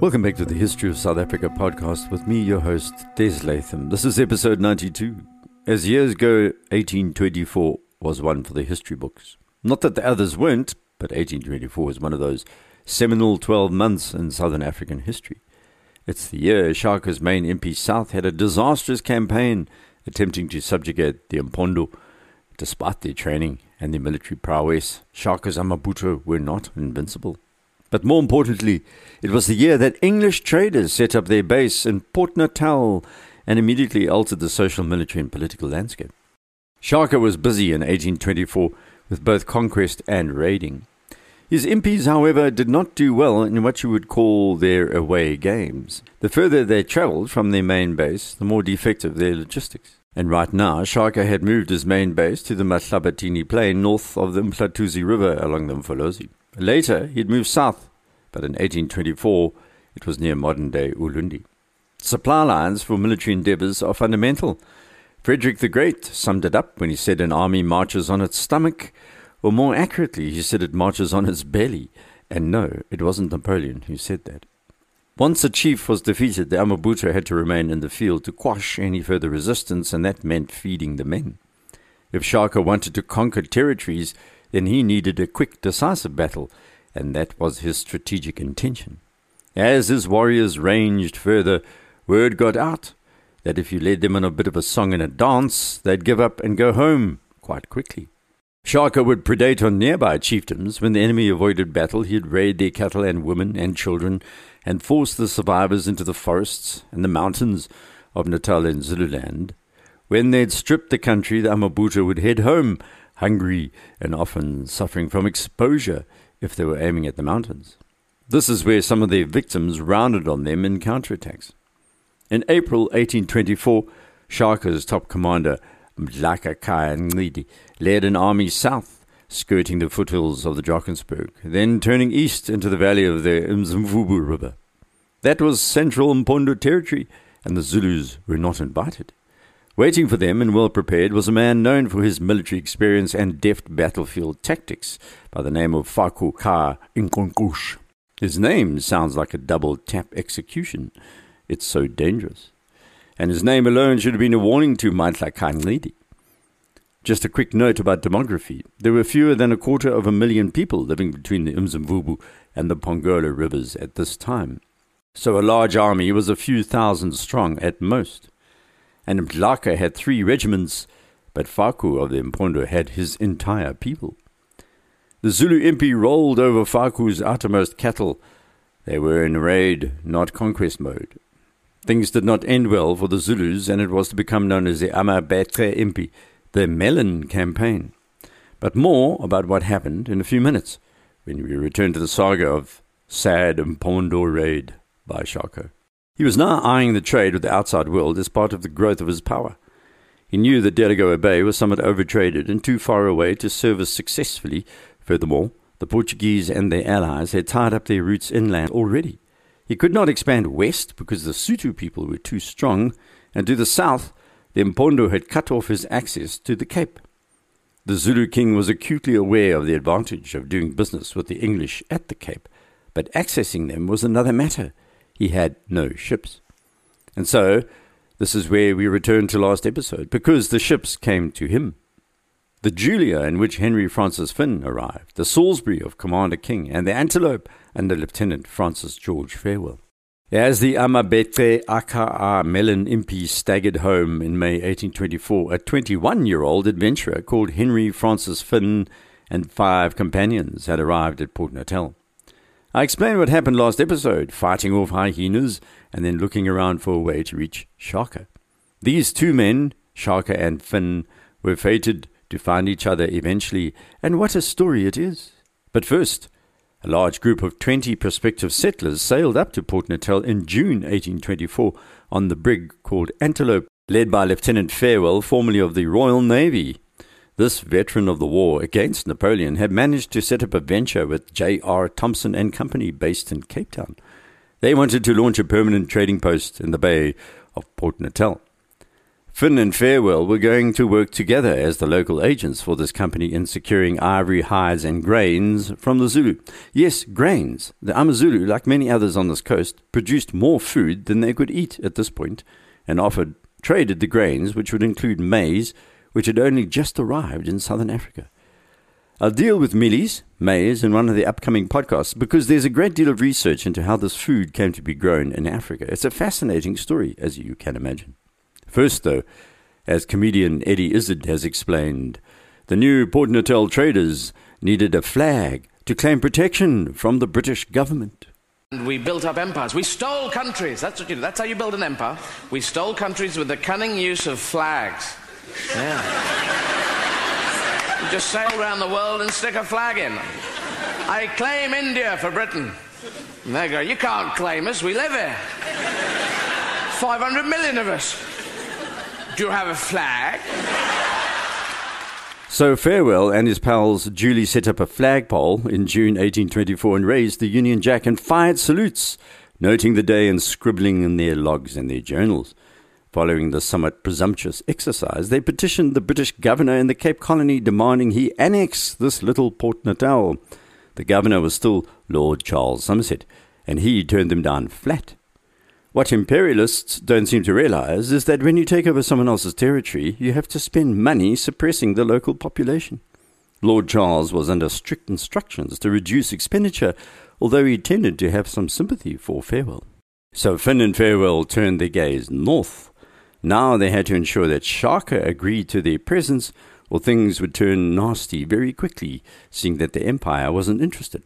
Welcome back to the History of South Africa podcast with me, your host, Des Latham. This is episode 92. As years go, 1824 was one for the history books. Not that the others weren't, but 1824 is one of those seminal 12 months in Southern African history. It's the year Shaka's main MP South had a disastrous campaign attempting to subjugate the Mpondo. Despite their training and their military prowess, Shaka's amabutho were not invincible. But more importantly, it was the year that English traders set up their base in Port Natal and immediately altered the social, military and political landscape. Shaka was busy in 1824 with both conquest and raiding. His MPs, however, did not do well in what you would call their away games. The further they travelled from their main base, the more defective their logistics. And right now, Shaka had moved his main base to the Mahlabatini Plain north of the uMhlathuze River along the Mfolozi. Later, he'd moved south, but in 1824, it was near modern-day Ulundi. Supply lines for military endeavours are fundamental. Frederick the Great summed it up when he said an army marches on its stomach, or more accurately, he said it marches on its belly. And no, it wasn't Napoleon who said that. Once a chief was defeated, the amabutho had to remain in the field to quash any further resistance, and that meant feeding the men. If Shaka wanted to conquer territories, then he needed a quick, decisive battle, and that was his strategic intention. As his warriors ranged further, word got out that if you led them in a bit of a song and a dance, they'd give up and go home quite quickly. Shaka would predate on nearby chiefdoms. When the enemy avoided battle, he'd raid their cattle and women and children and force the survivors into the forests and the mountains of Natal and Zululand. When they'd stripped the country, the amabutho would head home, hungry and often suffering from exposure if they were aiming at the mountains. This is where some of their victims rounded on them in counterattacks. In April 1824, Shaka's top commander, Mdlaka Kangela, led an army south, skirting the foothills of the Drakensberg, then turning east into the valley of the Umzimvubu River. That was central Mpondo territory, and the Zulus were not invited. Waiting for them and well prepared was a man known for his military experience and deft battlefield tactics by the name of Faku Ka Inkonkush. His name sounds like a double tap execution. It's so dangerous. And his name alone should have been a warning to Mdlaka Kangela. Just a quick note about demography. There were fewer than 250,000 people living between the Umzimvubu and the Pongola rivers at this time. So a large army was a few thousand strong at most. And Mdlaka had 3 regiments, but Faku of the Mpondo had his entire people. The Zulu MP rolled over Faku's outermost cattle. They were in raid, not conquest mode. Things did not end well for the Zulus, and it was to become known as the Amabutho MP, the Melon Campaign. But more about what happened in a few minutes, when we return to the saga of Sad Mpondo Raid by Shaka. He was now eyeing the trade with the outside world as part of the growth of his power. He knew that Delagoa Bay was somewhat overtraded and too far away to service successfully. Furthermore, the Portuguese and their allies had tied up their roots inland already. He could not expand west because the Sotho people were too strong, and to the south, the Mpondo had cut off his access to the Cape. The Zulu king was acutely aware of the advantage of doing business with the English at the Cape, but accessing them was another matter. He had no ships. And so, this is where we return to last episode, because the ships came to him. The Julia, in which Henry Francis Finn arrived, the Salisbury of Commander King, and the Antelope under Lieutenant Francis George Farewell. As the Amabutho aka Melon Impi staggered home in May 1824, a 21-year-old adventurer called Henry Francis Finn and 5 companions had arrived at Port Natal. I explained what happened last episode, fighting off hyenas and then looking around for a way to reach Shaka. These 2 men, Shaka and Finn, were fated to find each other eventually, and what a story it is. But first, a large group of 20 prospective settlers sailed up to Port Natal in June 1824 on the brig called Antelope, led by Lieutenant Farewell, formerly of the Royal Navy. This veteran of the war against Napoleon had managed to set up a venture with J.R. Thompson and Company based in Cape Town. They wanted to launch a permanent trading post in the bay of Port Natal. Finn and Farewell were going to work together as the local agents for this company in securing ivory, hides and grains from the Zulu. Yes, grains. The AmaZulu, like many others on this coast, produced more food than they could eat at this point and traded the grains, which would include maize, which had only just arrived in southern Africa. I'll deal with mealies, maize, in one of the upcoming podcasts because there's a great deal of research into how this food came to be grown in Africa. It's a fascinating story, as you can imagine. First, though, as comedian Eddie Izzard has explained, the new Port Natal traders needed a flag to claim protection from the British government. We built up empires. We stole countries. That's how you build an empire. We stole countries with the cunning use of flags. Yeah. You just sail around the world and stick a flag in. I claim India for Britain. And they go, you can't claim us. We live here. 500 million of us. Do you have a flag? So Farewell and his pals duly set up a flagpole in June 1824 and raised the Union Jack and fired salutes, noting the day and scribbling in their logs and their journals. Following the somewhat presumptuous exercise, they petitioned the British governor in the Cape Colony demanding he annex this little Port Natal. The governor was still Lord Charles Somerset, and he turned them down flat. What imperialists don't seem to realize is that when you take over someone else's territory, you have to spend money suppressing the local population. Lord Charles was under strict instructions to reduce expenditure, although he tended to have some sympathy for Farewell. So Finn and Farewell turned their gaze north. Now they had to ensure that Shaka agreed to their presence, or things would turn nasty very quickly, seeing that the empire wasn't interested.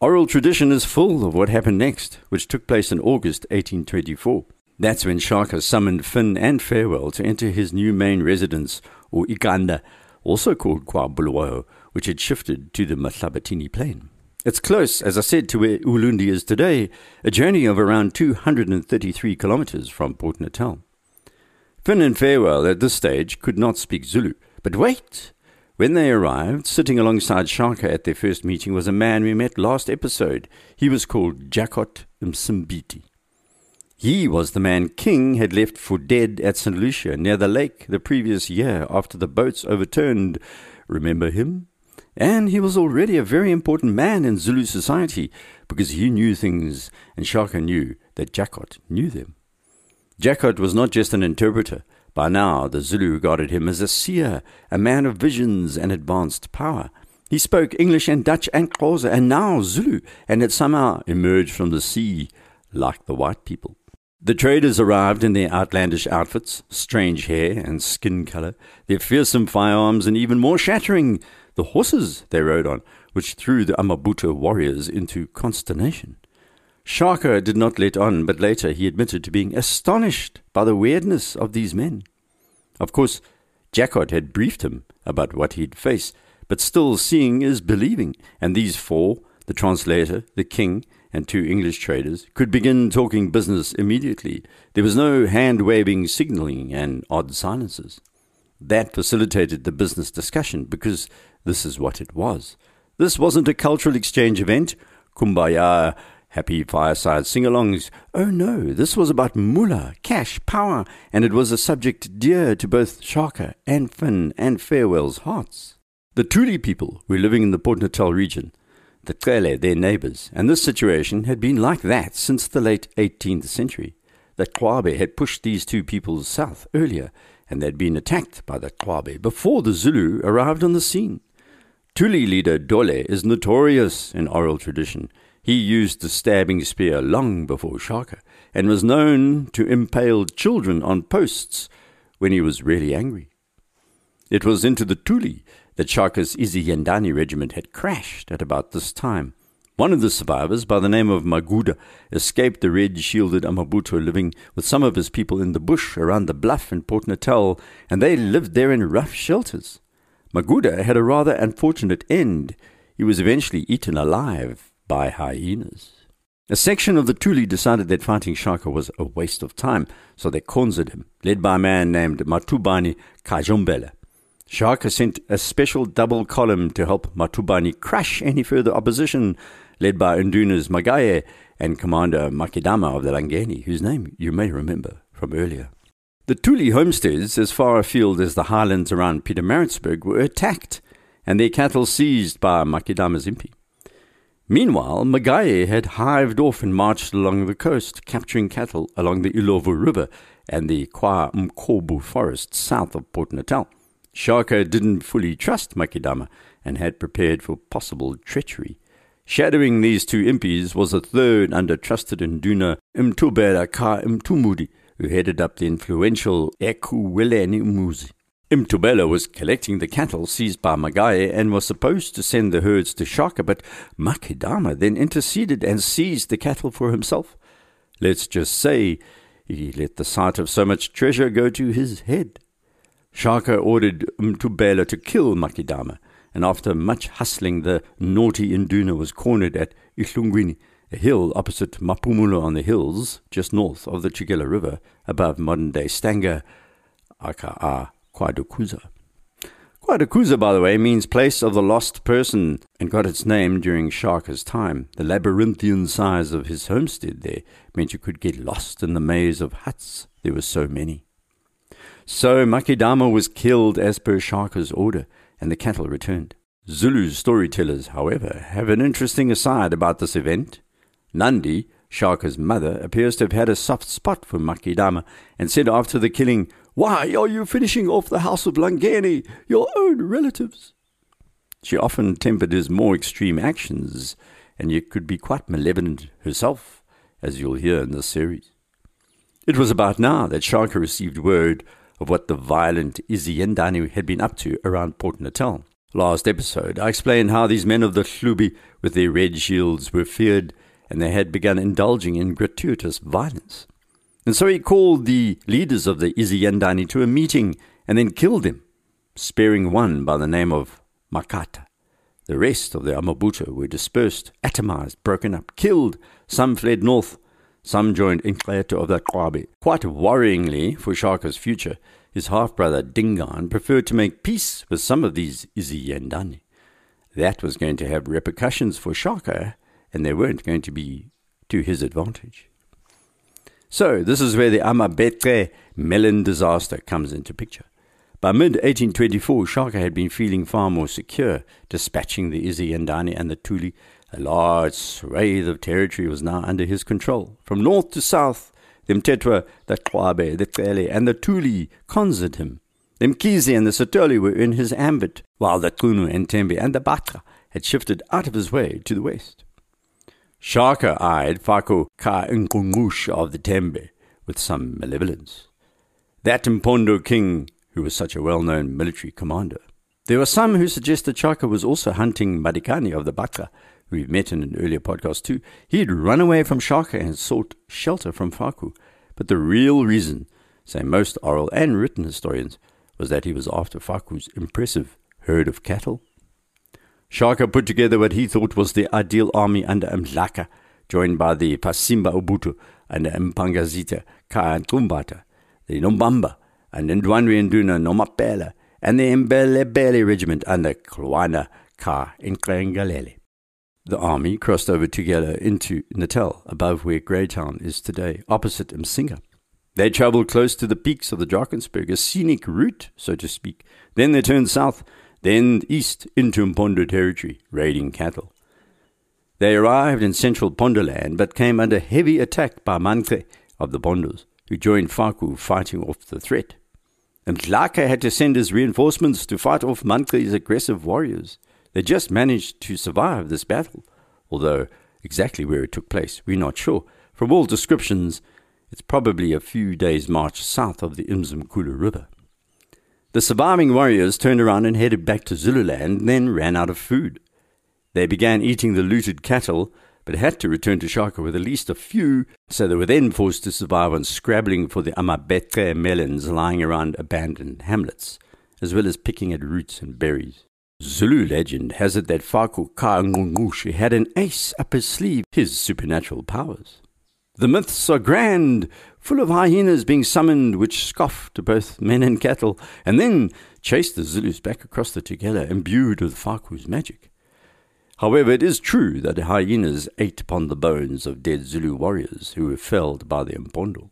Oral tradition is full of what happened next, which took place in August 1824. That's when Shaka summoned Finn and Farewell to enter his new main residence, or Iganda, also called kwaBulawayo, which had shifted to the Mahlabatini Plain. It's close, as I said, to where Ulundi is today, a journey of around 233 kilometers from Port Natal. Finn and Farewell at this stage could not speak Zulu, but wait! When they arrived, sitting alongside Shaka at their first meeting was a man we met last episode. He was called Jakot Msimbithi. He was the man King had left for dead at St. Lucia near the lake the previous year after the boats overturned. Remember him? And he was already a very important man in Zulu society because he knew things and Shaka knew that Jakot knew them. Jakot was not just an interpreter. By now, the Zulu regarded him as a seer, a man of visions and advanced power. He spoke English and Dutch and Xhosa and now Zulu, and had somehow emerged from the sea like the white people. The traders arrived in their outlandish outfits, strange hair and skin color, their fearsome firearms, and even more shattering, the horses they rode on, which threw the amabutho warriors into consternation. Shaka did not let on, but later he admitted to being astonished by the weirdness of these men. Of course, Jakot had briefed him about what he'd face, but still seeing is believing, and these four, the translator, the king, and two English traders, could begin talking business immediately. There was no hand-waving, signalling, and odd silences. That facilitated the business discussion, because this is what it was. This wasn't a cultural exchange event, kumbaya, happy fireside sing-alongs. Oh no, this was about moolah, cash, power, and it was a subject dear to both Shaka and Finn and Farewell's hearts. The Thuli people were living in the Port Natal region, the Qwabe, their neighbours, and this situation had been like that since the late 18th century. The Qwabe had pushed these two peoples south earlier, and they'd been attacked by the Qwabe before the Zulu arrived on the scene. Thuli leader Dole is notorious in oral tradition. He used the stabbing spear long before Shaka and was known to impale children on posts when he was really angry. It was into the Thuli that Shaka's Izinyandani regiment had crashed at about this time. One of the survivors, by the name of Maguda, escaped the red-shielded amabutho living with some of his people in the bush around the bluff in Port Natal, and they lived there in rough shelters. Maguda had a rather unfortunate end. He was eventually eaten alive by hyenas. A section of the Thuli decided that fighting Shaka was a waste of time, so they cornered him, led by a man named Matubani Kajombela. Shaka sent a special double column to help Matubani crush any further opposition, led by Induna's Magaye and Commander Makhedama of the Langeni, whose name you may remember from earlier. The Thuli homesteads as far afield as the highlands around Pietermaritzburg were attacked and their cattle seized by Makhedama's impi. Meanwhile, Magaye had hived off and marched along the coast, capturing cattle along the Ilovo River and the KwaMkobu forest south of Port Natal. Shaka didn't fully trust Makhedama and had prepared for possible treachery. Shadowing these two impis was a third under trusted Induna, Mtubera Ka Mtumudi, who headed up the influential Ekuweleni Umuzi. Mtubela was collecting the cattle seized by Magaye and was supposed to send the herds to Shaka, but Makhedama then interceded and seized the cattle for himself. Let's just say he let the sight of so much treasure go to his head. Shaka ordered Mtubela to kill Makhedama, and after much hustling the naughty Induna was cornered at Ihlungwini, a hill opposite Mapumulo on the hills, just north of the Chigela River, above modern-day Stanga, aka KwaDukuza. KwaDukuza, by the way, means place of the lost person, and got its name during Shaka's time. The labyrinthian size of his homestead there meant you could get lost in the maze of huts. There were so many. So Makhedama was killed as per Shaka's order, and the cattle returned. Zulu storytellers, however, have an interesting aside about this event. Nandi, Shaka's mother, appears to have had a soft spot for Makhedama and said after the killing, "Why are you finishing off the house of Langeni, your own relatives?" She often tempered his more extreme actions, and yet could be quite malevolent herself, as you'll hear in this series. It was about now that Shaka received word of what the violent Izinyandani had been up to around Port Natal. Last episode, I explained how these men of the Hlubi, with their red shields, were feared, and they had begun indulging in gratuitous violence. And so he called the leaders of the Izinyandani to a meeting and then killed them, sparing one by the name of Makata. The rest of the amabutho were dispersed, atomized, broken up, killed. Some fled north. Some joined Inqeto of the Qwabe. Quite worryingly for Shaka's future, his half-brother Dingaan preferred to make peace with some of these Izinyandani. That was going to have repercussions for Shaka, and they weren't going to be to his advantage. So this is where the Amabethe melon disaster comes into picture. By mid-1824, Shaka had been feeling far more secure, dispatching the Izinyandani and the Thuli. A large swathe of territory was now under his control. From north to south, the Mtetwa, the Qwabe, the Qele, and the Thuli considered him. The Mkhize and the Sotoli were in his ambit, while the Qunu and Tembe and the Baka had shifted out of his way to the west. Shaka eyed Faku Ka Inkonkush of the Tembe with some malevolence, that Mpondo king who was such a well-known military commander. There were some who suggested Shaka was also hunting Madikani of the Baka, who we've met in an earlier podcast too. He had run away from Shaka and sought shelter from Faku. But the real reason, say most oral and written historians, was that he was after Faku's impressive herd of cattle. Shaka put together what he thought was the ideal army under Mdlaka, joined by the Pasimba Ubutu under Mpangazita Ka Ntumbata, the Nombamba and Ndwanwe Nduna Nomapela, and the Mbelebele regiment under Kulwana Ka Inkonkush. The army crossed over together into Natal, above where Greytown is today, opposite Msinga. They travelled close to the peaks of the Drakensberg, a scenic route, so to speak. Then they turned south, then east into Mpondo territory, raiding cattle. They arrived in central Pondoland, but came under heavy attack by Manke of the Pondos, who joined Faku fighting off the threat. Mdlaka had to send his reinforcements to fight off Manke's aggressive warriors. They just managed to survive this battle, although exactly where it took place, we're not sure. From all descriptions, it's probably a few days' march south of the Umzimvubu River. The surviving warriors turned around and headed back to Zululand and then ran out of food. They began eating the looted cattle, but had to return to Shaka with at least a few, so they were then forced to survive on scrabbling for the amabethe melons lying around abandoned hamlets, as well as picking at roots and berries. Zulu legend has it that Faku Ka Inkonkush had an ace up his sleeve, his supernatural powers. The myths are grand, full of hyenas being summoned which scoffed to both men and cattle, and then chased the Zulus back across the Tigela, imbued with Faku's magic. However, it is true that the hyenas ate upon the bones of dead Zulu warriors who were felled by the Mpondo.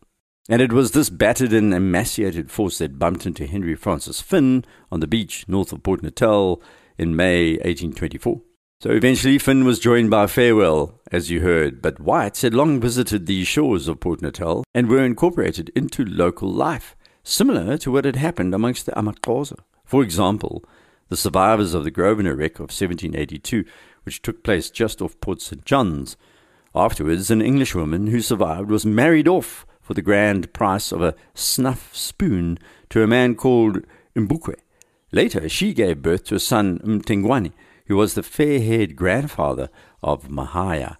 And it was this battered and emaciated force that bumped into Henry Francis Finn on the beach north of Port Natal in May 1824. So eventually Finn was joined by Farewell, as you heard, but whites had long visited these shores of Port Natal and were incorporated into local life, similar to what had happened amongst the uMhlathuze. For example, the survivors of the Grosvenor wreck of 1782, which took place just off Port St. John's. Afterwards, an Englishwoman who survived was married off for the grand price of a snuff spoon to a man called Mbukwe. Later, she gave birth to a son, Mtengwani, who was the fair-haired grandfather of Magaye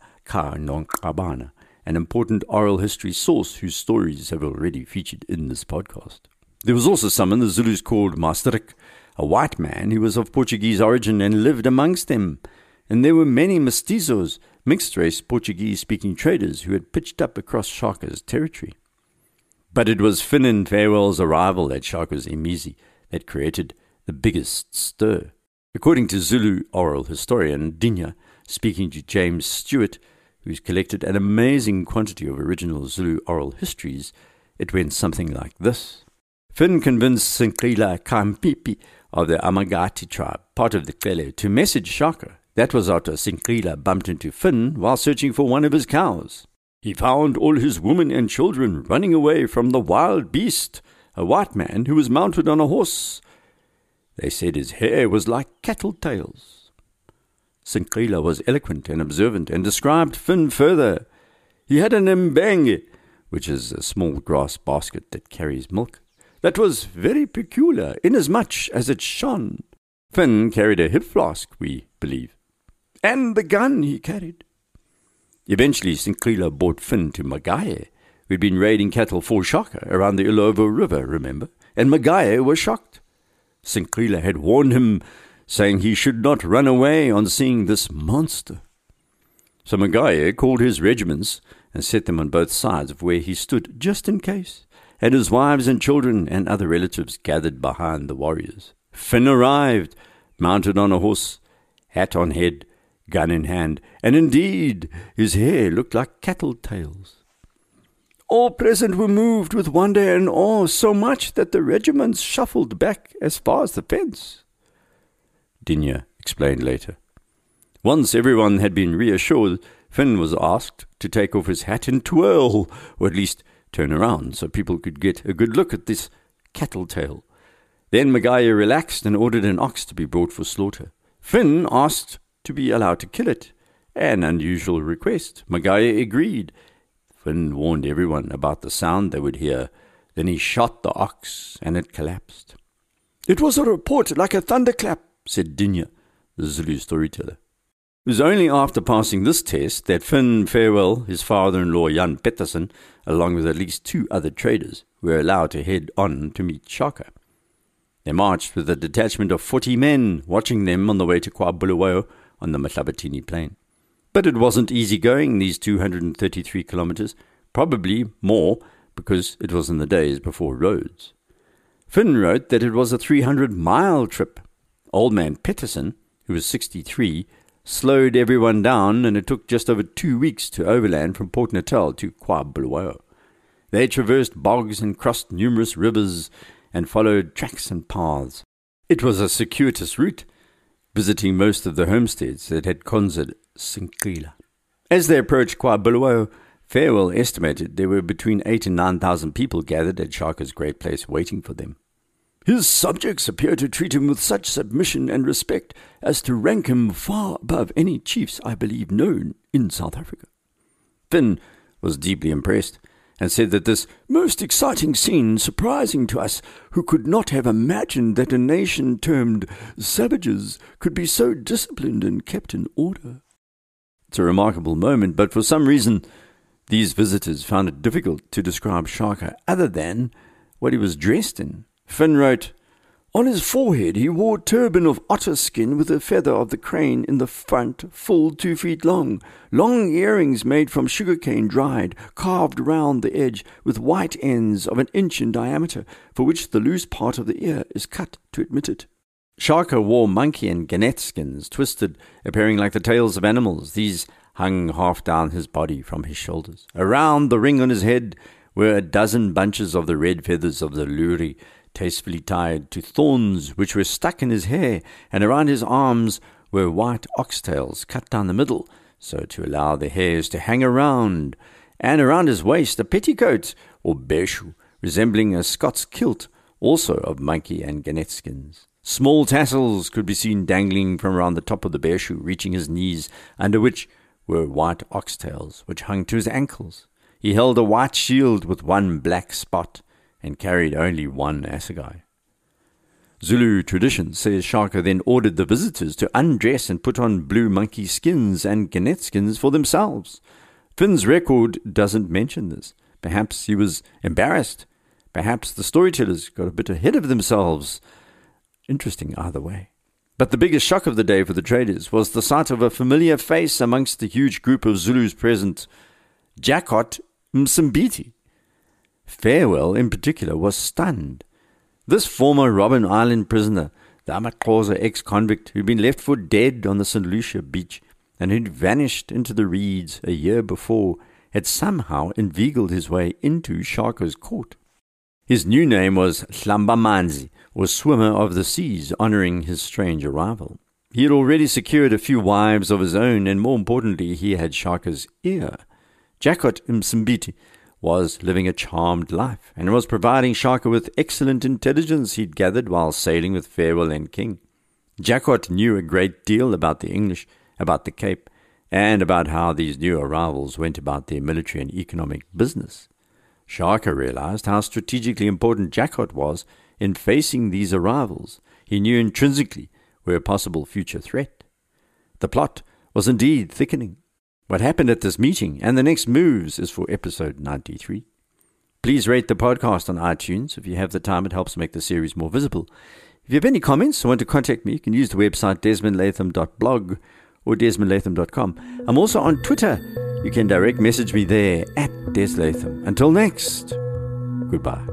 an important oral history source whose stories have already featured in this podcast. There was also someone the Zulus called Masterik, a white man who was of Portuguese origin and lived amongst them. And there were many mestizos, mixed-race Portuguese-speaking traders who had pitched up across Shaka's territory. But it was Finn and Farewell's arrival at Shaka's Imizi that created the biggest stir. According to Zulu oral historian Dinya, speaking to James Stewart, who's collected an amazing quantity of original Zulu oral histories, it went something like this. Finn convinced Sinkila Kampipi of the Amagati tribe, part of the Kwele, to message Shaka. That was after Sinkila bumped into Finn while searching for one of his cows. He found all his women and children running away from the wild beast, a white man who was mounted on a horse. They said his hair was like cattle tails. Sinkila was eloquent and observant and described Finn further. He had an mbange, which is a small grass basket that carries milk, that was very peculiar inasmuch as it shone. Finn carried a hip flask, we believe, and the gun he carried. Eventually, Sinkila brought Finn to Magaye, who'd been raiding cattle for Shaka around the Ilovo River, remember, and Magaye was shocked. Sinkila had warned him, saying he should not run away on seeing this monster. So Magaye called his regiments and set them on both sides of where he stood, just in case, and his wives and children and other relatives gathered behind the warriors. Finn arrived, mounted on a horse, hat on head, gun in hand, and indeed his hair looked like cattle tails. All present were moved with wonder and awe so much that the regiments shuffled back as far as the fence, Dinya explained later. Once everyone had been reassured, Finn was asked to take off his hat and twirl, or at least turn around so people could get a good look at this cattle tail. Then Magaye relaxed and ordered an ox to be brought for slaughter. Finn asked to be allowed to kill it, an unusual request. Magaye agreed. Finn warned everyone about the sound they would hear. Then he shot the ox, and it collapsed. It was a report like a thunderclap, said Dinya, the Zulu storyteller. It was only after passing this test that Finn Farewell, his father-in-law Jan Pettersson, along with at least 2 other traders, were allowed to head on to meet Shaka. They marched with a detachment of 40 men, watching them on the way to kwaBulawayo on the Mahlabatini Plain. But it wasn't easy going, these 233 kilometers, probably more, because it was in the days before roads. Finn wrote that it was a 300-mile trip. Old man Pettersson, who was 63, slowed everyone down, and it took just over 2 weeks to overland from Port Natal to kwaBulawayo. They traversed bogs and crossed numerous rivers, and followed tracks and paths. It was a circuitous route, visiting most of the homesteads that had conquered Sinkila. As they approached kwaBulawayo, Farewell estimated there were between 8,000 and 9,000 people gathered at Shaka's great place waiting for them. His subjects appear to treat him with such submission and respect as to rank him far above any chiefs I believe known in South Africa. Finn was deeply impressed, and said that this most exciting scene, surprising to us, who could not have imagined that a nation termed savages could be so disciplined and kept in order. It's a remarkable moment, but for some reason these visitors found it difficult to describe Shaka other than what he was dressed in. Finn wrote, on his forehead he wore a turban of otter skin with a feather of the crane in the front, full 2 feet long, long earrings made from sugarcane dried, carved round the edge with white ends of 1 inch in diameter, for which the loose part of the ear is cut to admit it. Shaka wore monkey and gannet skins, twisted, appearing like the tails of animals. These hung half down his body from his shoulders. Around the ring on his head were a dozen bunches of the red feathers of the luri, tastefully tied to thorns which were stuck in his hair, and around his arms were white oxtails cut down the middle, so to allow the hairs to hang around, and around his waist a petticoat, or beshu, resembling a Scots kilt, also of monkey and gannet skins. Small tassels could be seen dangling from around the top of the beshu, reaching his knees, under which were white oxtails, which hung to his ankles. He held a white shield with one black spot, and carried only one assegai. Zulu tradition says Shaka then ordered the visitors to undress and put on blue monkey skins and gannet skins for themselves. Finn's record doesn't mention this. Perhaps he was embarrassed. Perhaps the storytellers got a bit ahead of themselves. Interesting either way. But the biggest shock of the day for the traders was the sight of a familiar face amongst the huge group of Zulus present, Jakot Msimbithi. Farewell, in particular, was stunned. This former Robben Island prisoner, the uMhlathuze ex-convict who'd been left for dead on the St. Lucia beach and who'd vanished into the reeds a year before, had somehow inveigled his way into Shaka's court. His new name was Hlambamanzi, or Swimmer of the Seas, honouring his strange arrival. He had already secured a few wives of his own, and more importantly, he had Shaka's ear. Jakot Msimbithi was living a charmed life, and was providing Shaka with excellent intelligence he'd gathered while sailing with Farewell and King. Jakot knew a great deal about the English, about the Cape, and about how these new arrivals went about their military and economic business. Shaka realized how strategically important Jakot was in facing these arrivals. He knew intrinsically were a possible future threat. The plot was indeed thickening. What happened at this meeting and the next moves is for episode 93. Please rate the podcast on iTunes. If you have the time, it helps make the series more visible. If you have any comments or want to contact me, you can use the website desmondlatham.blog or desmondlatham.com. I'm also on Twitter. You can direct message me there at Des Latham. Until next, goodbye.